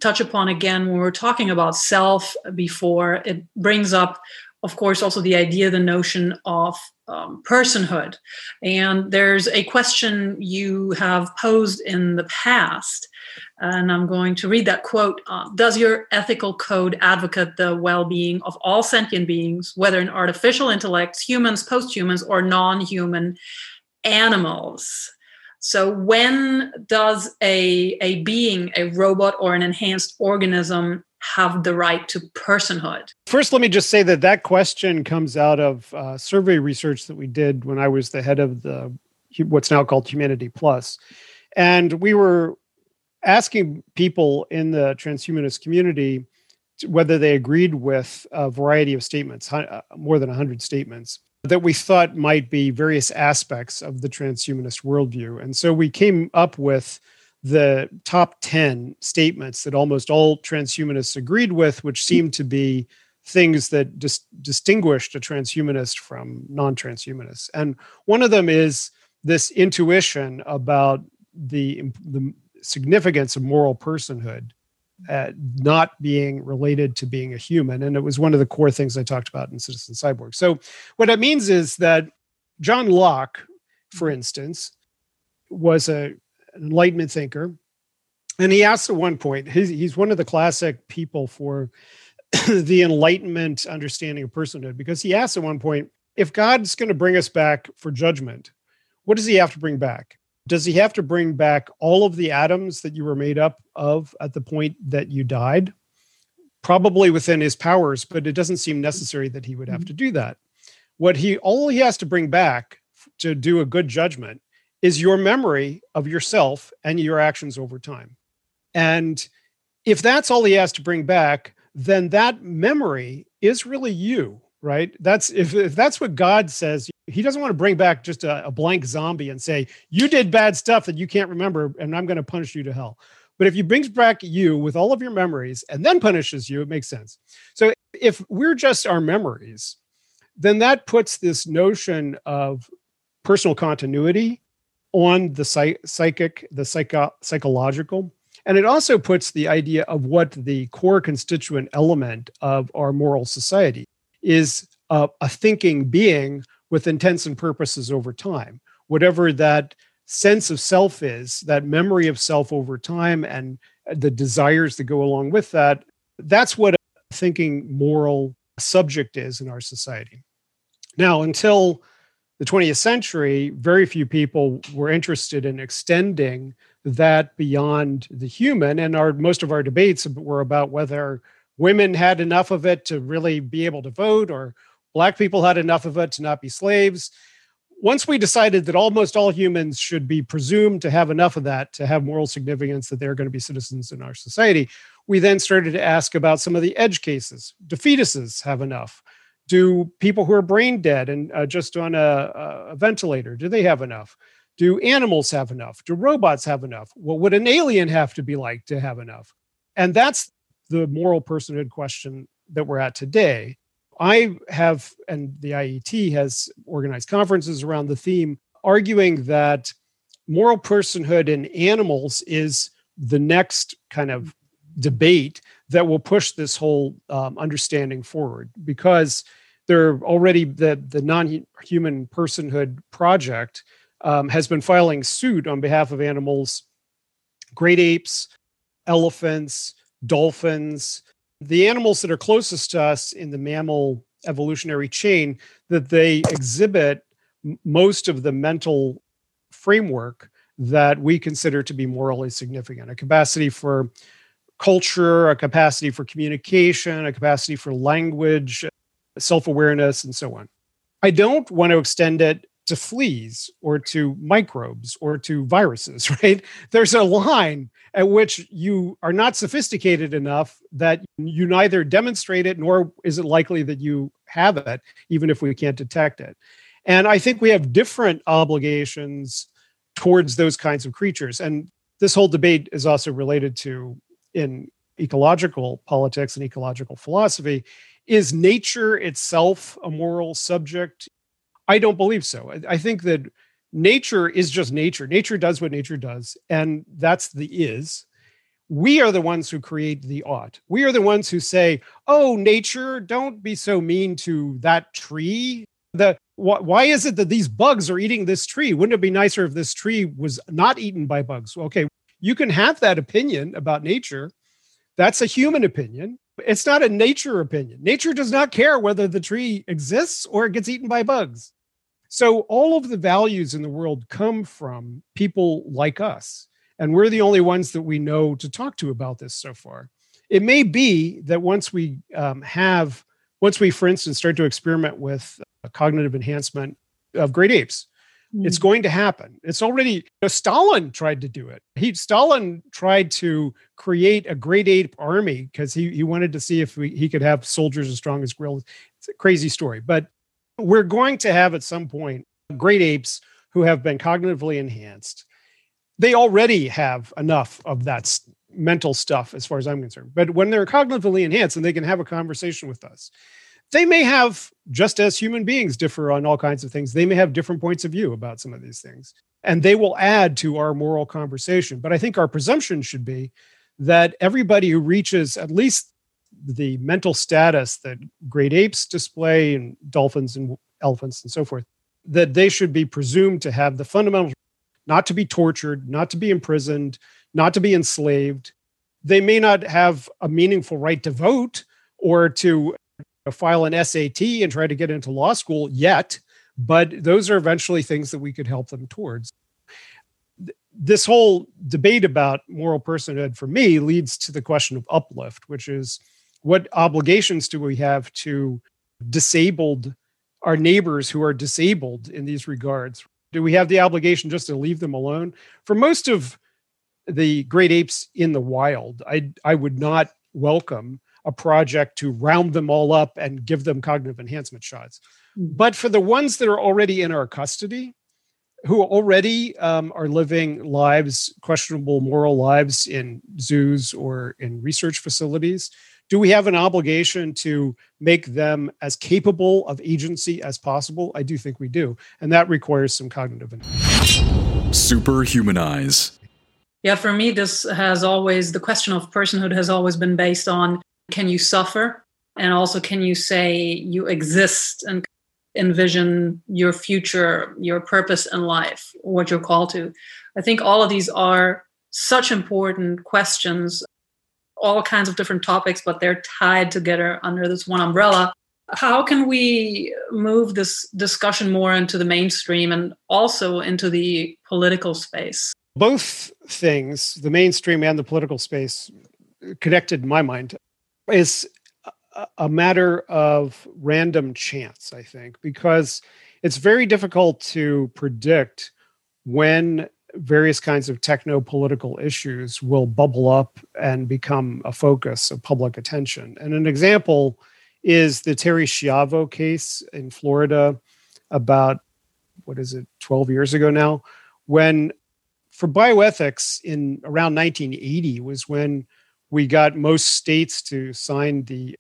touch upon again when we were talking about self before. It brings up, of course, also the idea, the notion of personhood. And there's a question you have posed in the past, and I'm going to read that quote. Does your ethical code advocate the well-being of all sentient beings, whether in artificial intellects, humans, post-humans, or non-human animals? So when does a being, a robot or an enhanced organism, have the right to personhood? First, let me just say that question comes out of survey research that we did when I was the head of the what's now called Humanity Plus. And we were asking people in the transhumanist community whether they agreed with a variety of statements, more than 100 statements, that we thought might be various aspects of the transhumanist worldview. And so we came up with the top 10 statements that almost all transhumanists agreed with, which seemed to be things that distinguished a transhumanist from non-transhumanists. And one of them is this intuition about the significance of moral personhood, not being related to being a human. And it was one of the core things I talked about in Citizen Cyborg. So what it means is that John Locke, for instance, was an Enlightenment thinker. And he asked at one point, he's one of the classic people for the Enlightenment understanding of personhood, because he asked at one point, if God's going to bring us back for judgment, what does he have to bring back? Does he have to bring back all of the atoms that you were made up of at the point that you died? probably within his powers, but it doesn't seem necessary that he would have to do that. What he all he has to bring back to do a good judgment is your memory of yourself and your actions over time. And if that's all he has to bring back, then that memory is really you, right? That's if that's what God says. He doesn't want to bring back just a blank zombie and say, you did bad stuff that you can't remember, and I'm going to punish you to hell. But if he brings back you with all of your memories and then punishes you, it makes sense. So if we're just our memories, then that puts this notion of personal continuity on the psychological. And it also puts the idea of what the core constituent element of our moral society is, a thinking being with intents and purposes over time, whatever that sense of self is, that memory of self over time and the desires that go along with that. That's what a thinking moral subject is in our society. Now, until the 20th century, very few people were interested in extending that beyond the human. And most of our debates were about whether women had enough of it to really be able to vote, or Black people had enough of it to not be slaves. Once we decided that almost all humans should be presumed to have enough of that, to have moral significance, that they're going to be citizens in our society, we then started to ask about some of the edge cases. Do fetuses have enough? Do people who are brain dead and just on a ventilator, do they have enough? Do animals have enough? Do robots have enough? What would an alien have to be like to have enough? And that's the moral personhood question that we're at today. I have, and the IET has organized conferences around the theme, arguing that moral personhood in animals is the next kind of debate that will push this whole understanding forward, because there are already the non-human personhood project has been filing suit on behalf of animals, great apes, elephants, dolphins, the animals that are closest to us in the mammal evolutionary chain, that they exhibit most of the mental framework that we consider to be morally significant, a capacity for culture, a capacity for communication, a capacity for language, self-awareness, and so on. I don't want to extend it to fleas or to microbes or to viruses, right? There's a line at which you are not sophisticated enough that you neither demonstrate it nor is it likely that you have it, even if we can't detect it. And I think we have different obligations towards those kinds of creatures. And this whole debate is also related to, in ecological politics and ecological philosophy, is nature itself a moral subject? I don't believe so. I think that nature is just nature. Nature does what nature does, and that's the is. We are the ones who create the ought. We are the ones who say, oh, nature, don't be so mean to that tree. Why is it that these bugs are eating this tree? Wouldn't it be nicer if this tree was not eaten by bugs? Okay, you can have that opinion about nature. That's a human opinion. It's not a nature opinion. Nature does not care whether the tree exists or it gets eaten by bugs. So all of the values in the world come from people like us, and we're the only ones that we know to talk to about this so far. It may be that once we for instance, start to experiment with cognitive enhancement of great apes, it's going to happen. It's already, Stalin tried to do it. Stalin tried to create a great ape army because he wanted to see if he could have soldiers as strong as gorillas. It's a crazy story, but we're going to have at some point great apes who have been cognitively enhanced. They already have enough of that mental stuff as far as I'm concerned. But when they're cognitively enhanced and they can have a conversation with us, they may have, just as human beings differ on all kinds of things, they may have different points of view about some of these things, and they will add to our moral conversation. But I think our presumption should be that everybody who reaches at least the mental status that great apes display and dolphins and elephants and so forth, that they should be presumed to have the fundamental, not to be tortured, not to be imprisoned, not to be enslaved. They may not have a meaningful right to vote or to file an SAT and try to get into law school yet, but those are eventually things that we could help them towards. This whole debate about moral personhood for me leads to the question of uplift, which is what obligations do we have to disabled, our neighbors who are disabled in these regards? Do we have the obligation just to leave them alone? For most of the great apes in the wild, I would not welcome a project to round them all up and give them cognitive enhancement shots. But for the ones that are already in our custody, who already are living lives, questionable moral lives in zoos or in research facilities, do we have an obligation to make them as capable of agency as possible? I do think we do. And that requires some cognitive enhancement. Superhumanize. Yeah, for me, this has always, the question of personhood has always been based on, can you suffer? And also, can you say you exist and envision your future, your purpose in life, what you're called to? I think all of these are such important questions, all kinds of different topics, but they're tied together under this one umbrella. How can we move this discussion more into the mainstream and also into the political space? Both things, the mainstream and the political space, connected in my mind, is a matter of random chance, I think, because it's very difficult to predict when various kinds of techno-political issues will bubble up and become a focus of public attention. And an example is the Terry Schiavo case in Florida about, 12 years ago now, when for bioethics in around 1980 was when we got most states to sign the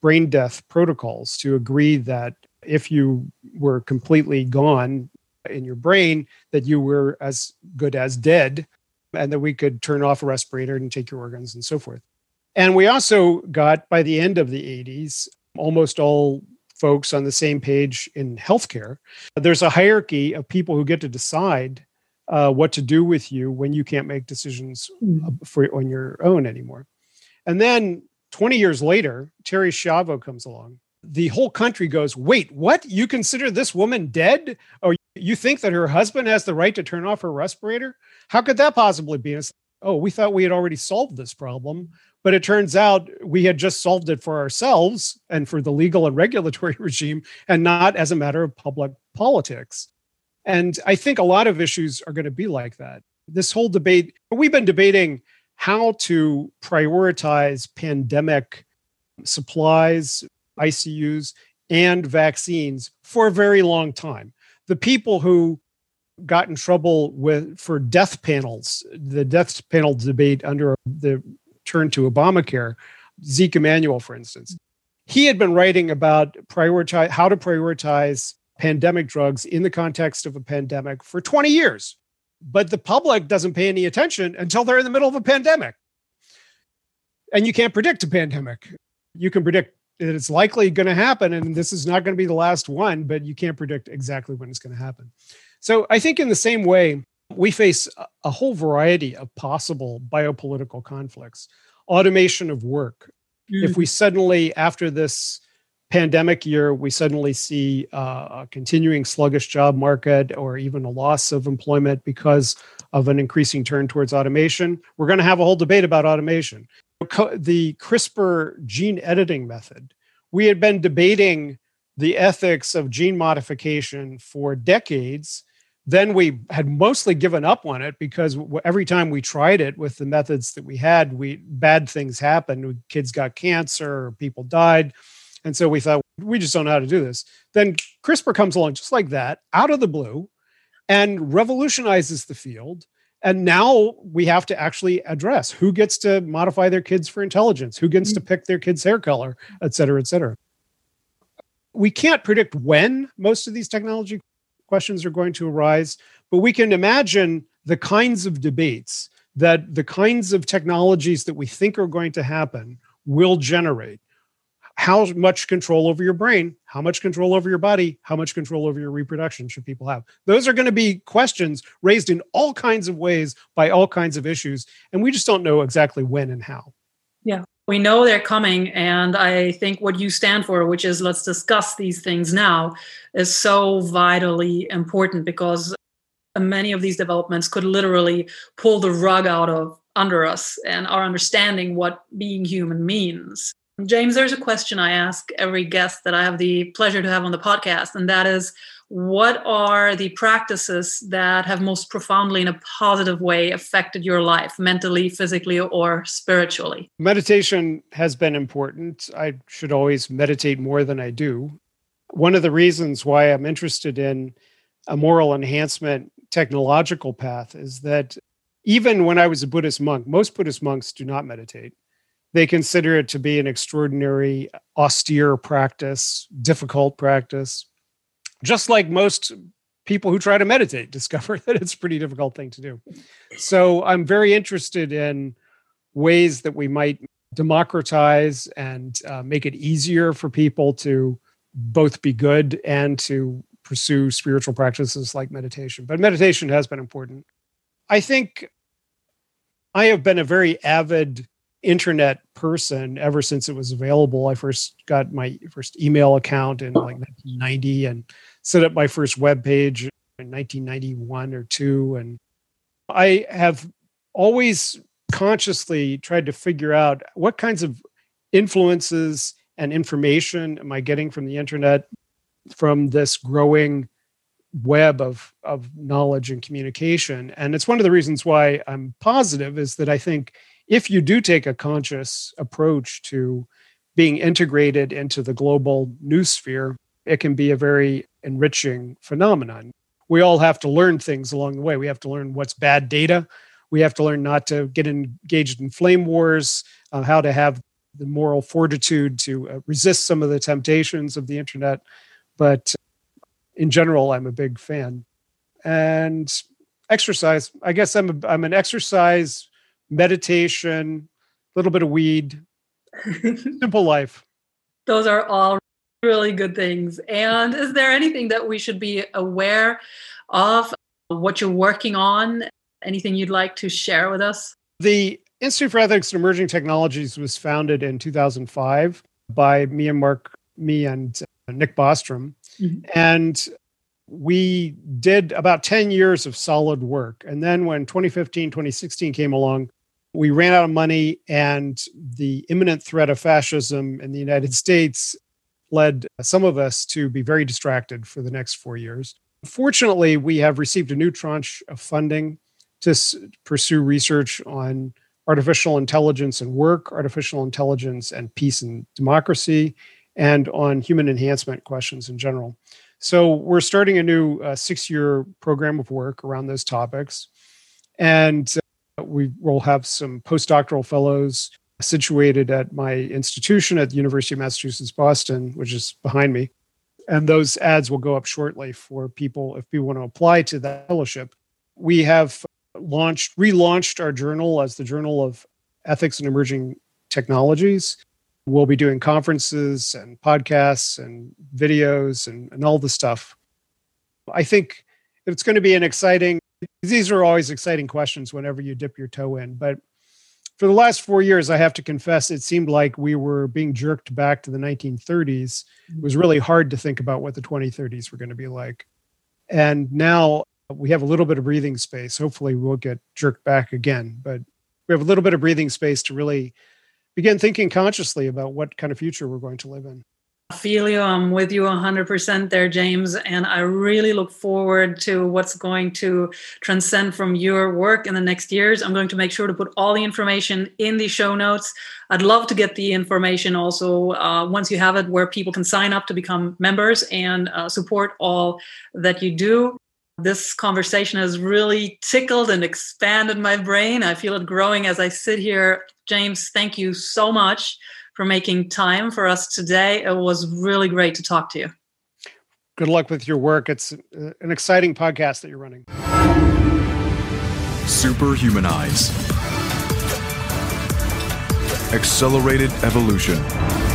brain death protocols to agree that if you were completely gone in your brain, that you were as good as dead, and that we could turn off a respirator and take your organs and so forth. And we also got, by the end of the 80s, almost all folks on the same page in healthcare. There's a hierarchy of people who get to decide what to do with you when you can't make decisions on your own anymore. And then 20 years later, Terry Schiavo comes along. The whole country goes, wait, what? You consider this woman dead? Or you think that her husband has the right to turn off her respirator? How could that possibly be? Oh, we thought we had already solved this problem, but it turns out we had just solved it for ourselves and for the legal and regulatory regime and not as a matter of public politics. And I think a lot of issues are going to be like that. This whole debate, we've been debating how to prioritize pandemic supplies, ICUs, and vaccines for a very long time. The people who got in trouble for death panels, the death panel debate under the turn to Obamacare, Zeke Emanuel, for instance, he had been writing about how to prioritize pandemic drugs in the context of a pandemic for 20 years. But the public doesn't pay any attention until they're in the middle of a pandemic. And you can't predict a pandemic. You can predict that it's likely going to happen, and this is not going to be the last one, but you can't predict exactly when it's going to happen. So I think in the same way, we face a whole variety of possible biopolitical conflicts. Automation of work. If we suddenly, after this pandemic year, we suddenly see a continuing sluggish job market or even a loss of employment because of an increasing turn towards automation, we're going to have a whole debate about automation. The CRISPR gene editing method, we had been debating the ethics of gene modification for decades. Then we had mostly given up on it because every time we tried it with the methods that we had, bad things happened. Kids got cancer, people died. And so we thought, we just don't know how to do this. Then CRISPR comes along just like that, out of the blue, and revolutionizes the field. And now we have to actually address who gets to modify their kids for intelligence, who gets to pick their kids' hair color, et cetera, et cetera. We can't predict when most of these technology questions are going to arise, but we can imagine the kinds of debates that the kinds of technologies that we think are going to happen will generate. How much control over your brain, how much control over your body, how much control over your reproduction should people have? Those are going to be questions raised in all kinds of ways by all kinds of issues. And we just don't know exactly when and how. Yeah, we know they're coming. And I think what you stand for, which is let's discuss these things now, is so vitally important because many of these developments could literally pull the rug out of under us and our understanding what being human means. James, there's a question I ask every guest that I have the pleasure to have on the podcast, and that is, what are the practices that have most profoundly in a positive way affected your life, mentally, physically, or spiritually? Meditation has been important. I should always meditate more than I do. One of the reasons why I'm interested in a moral enhancement technological path is that even when I was a Buddhist monk, most Buddhist monks do not meditate. They consider it to be an extraordinary, austere practice, difficult practice. Just like most people who try to meditate discover that it's a pretty difficult thing to do. So I'm very interested in ways that we might democratize and make it easier for people to both be good and to pursue spiritual practices like meditation. But meditation has been important. I think I have been a very avid internet person ever since it was available. I first got my first email account in like 1990 and set up my first web page in 1991 or two. And I have always consciously tried to figure out what kinds of influences and information am I getting from the internet, from this growing web of knowledge and communication. And it's one of the reasons why I'm positive is that I think if you do take a conscious approach to being integrated into the global news sphere, it can be a very enriching phenomenon. We all have to learn things along the way. We have to learn what's bad data. We have to learn not to get engaged in flame wars, how to have the moral fortitude to resist some of the temptations of the internet. But in general, I'm a big fan. And exercise, I guess I'm an exercise, meditation, a little bit of weed, simple life. Those are all really good things. And is there anything that we should be aware of, what you're working on, anything you'd like to share with us? The Institute for Ethics and Emerging Technologies was founded in 2005 by me and Nick Bostrom. Mm-hmm. And we did about 10 years of solid work. And then when 2015, 2016 came along, we ran out of money, and the imminent threat of fascism in the United States led some of us to be very distracted for the next 4 years. Fortunately, we have received a new tranche of funding to pursue research on artificial intelligence and work, artificial intelligence and peace and democracy, and on human enhancement questions in general. So we're starting a new six-year program of work around those topics. And we will have some postdoctoral fellows situated at my institution at the University of Massachusetts Boston, which is behind me. And those ads will go up shortly for people if people want to apply to that fellowship. We have relaunched our journal as the Journal of Ethics and Emerging Technologies. We'll be doing conferences and podcasts and videos and all the stuff. I think it's going to be these are always exciting questions whenever you dip your toe in. But for the last 4 years, I have to confess, it seemed like we were being jerked back to the 1930s. It was really hard to think about what the 2030s were going to be like. And now we have a little bit of breathing space. Hopefully we'll get jerked back again, but we have a little bit of breathing space to really begin thinking consciously about what kind of future we're going to live in. I feel you. I'm with you 100% there, James. And I really look forward to what's going to transcend from your work in the next years. I'm going to make sure to put all the information in the show notes. I'd love to get the information also once you have it, where people can sign up to become members and support all that you do. This conversation has really tickled and expanded my brain. I feel it growing as I sit here. James, thank you so much for making time for us today. It was really great to talk to you. Good luck with your work. It's an exciting podcast that you're running. Superhumanize. Accelerated evolution.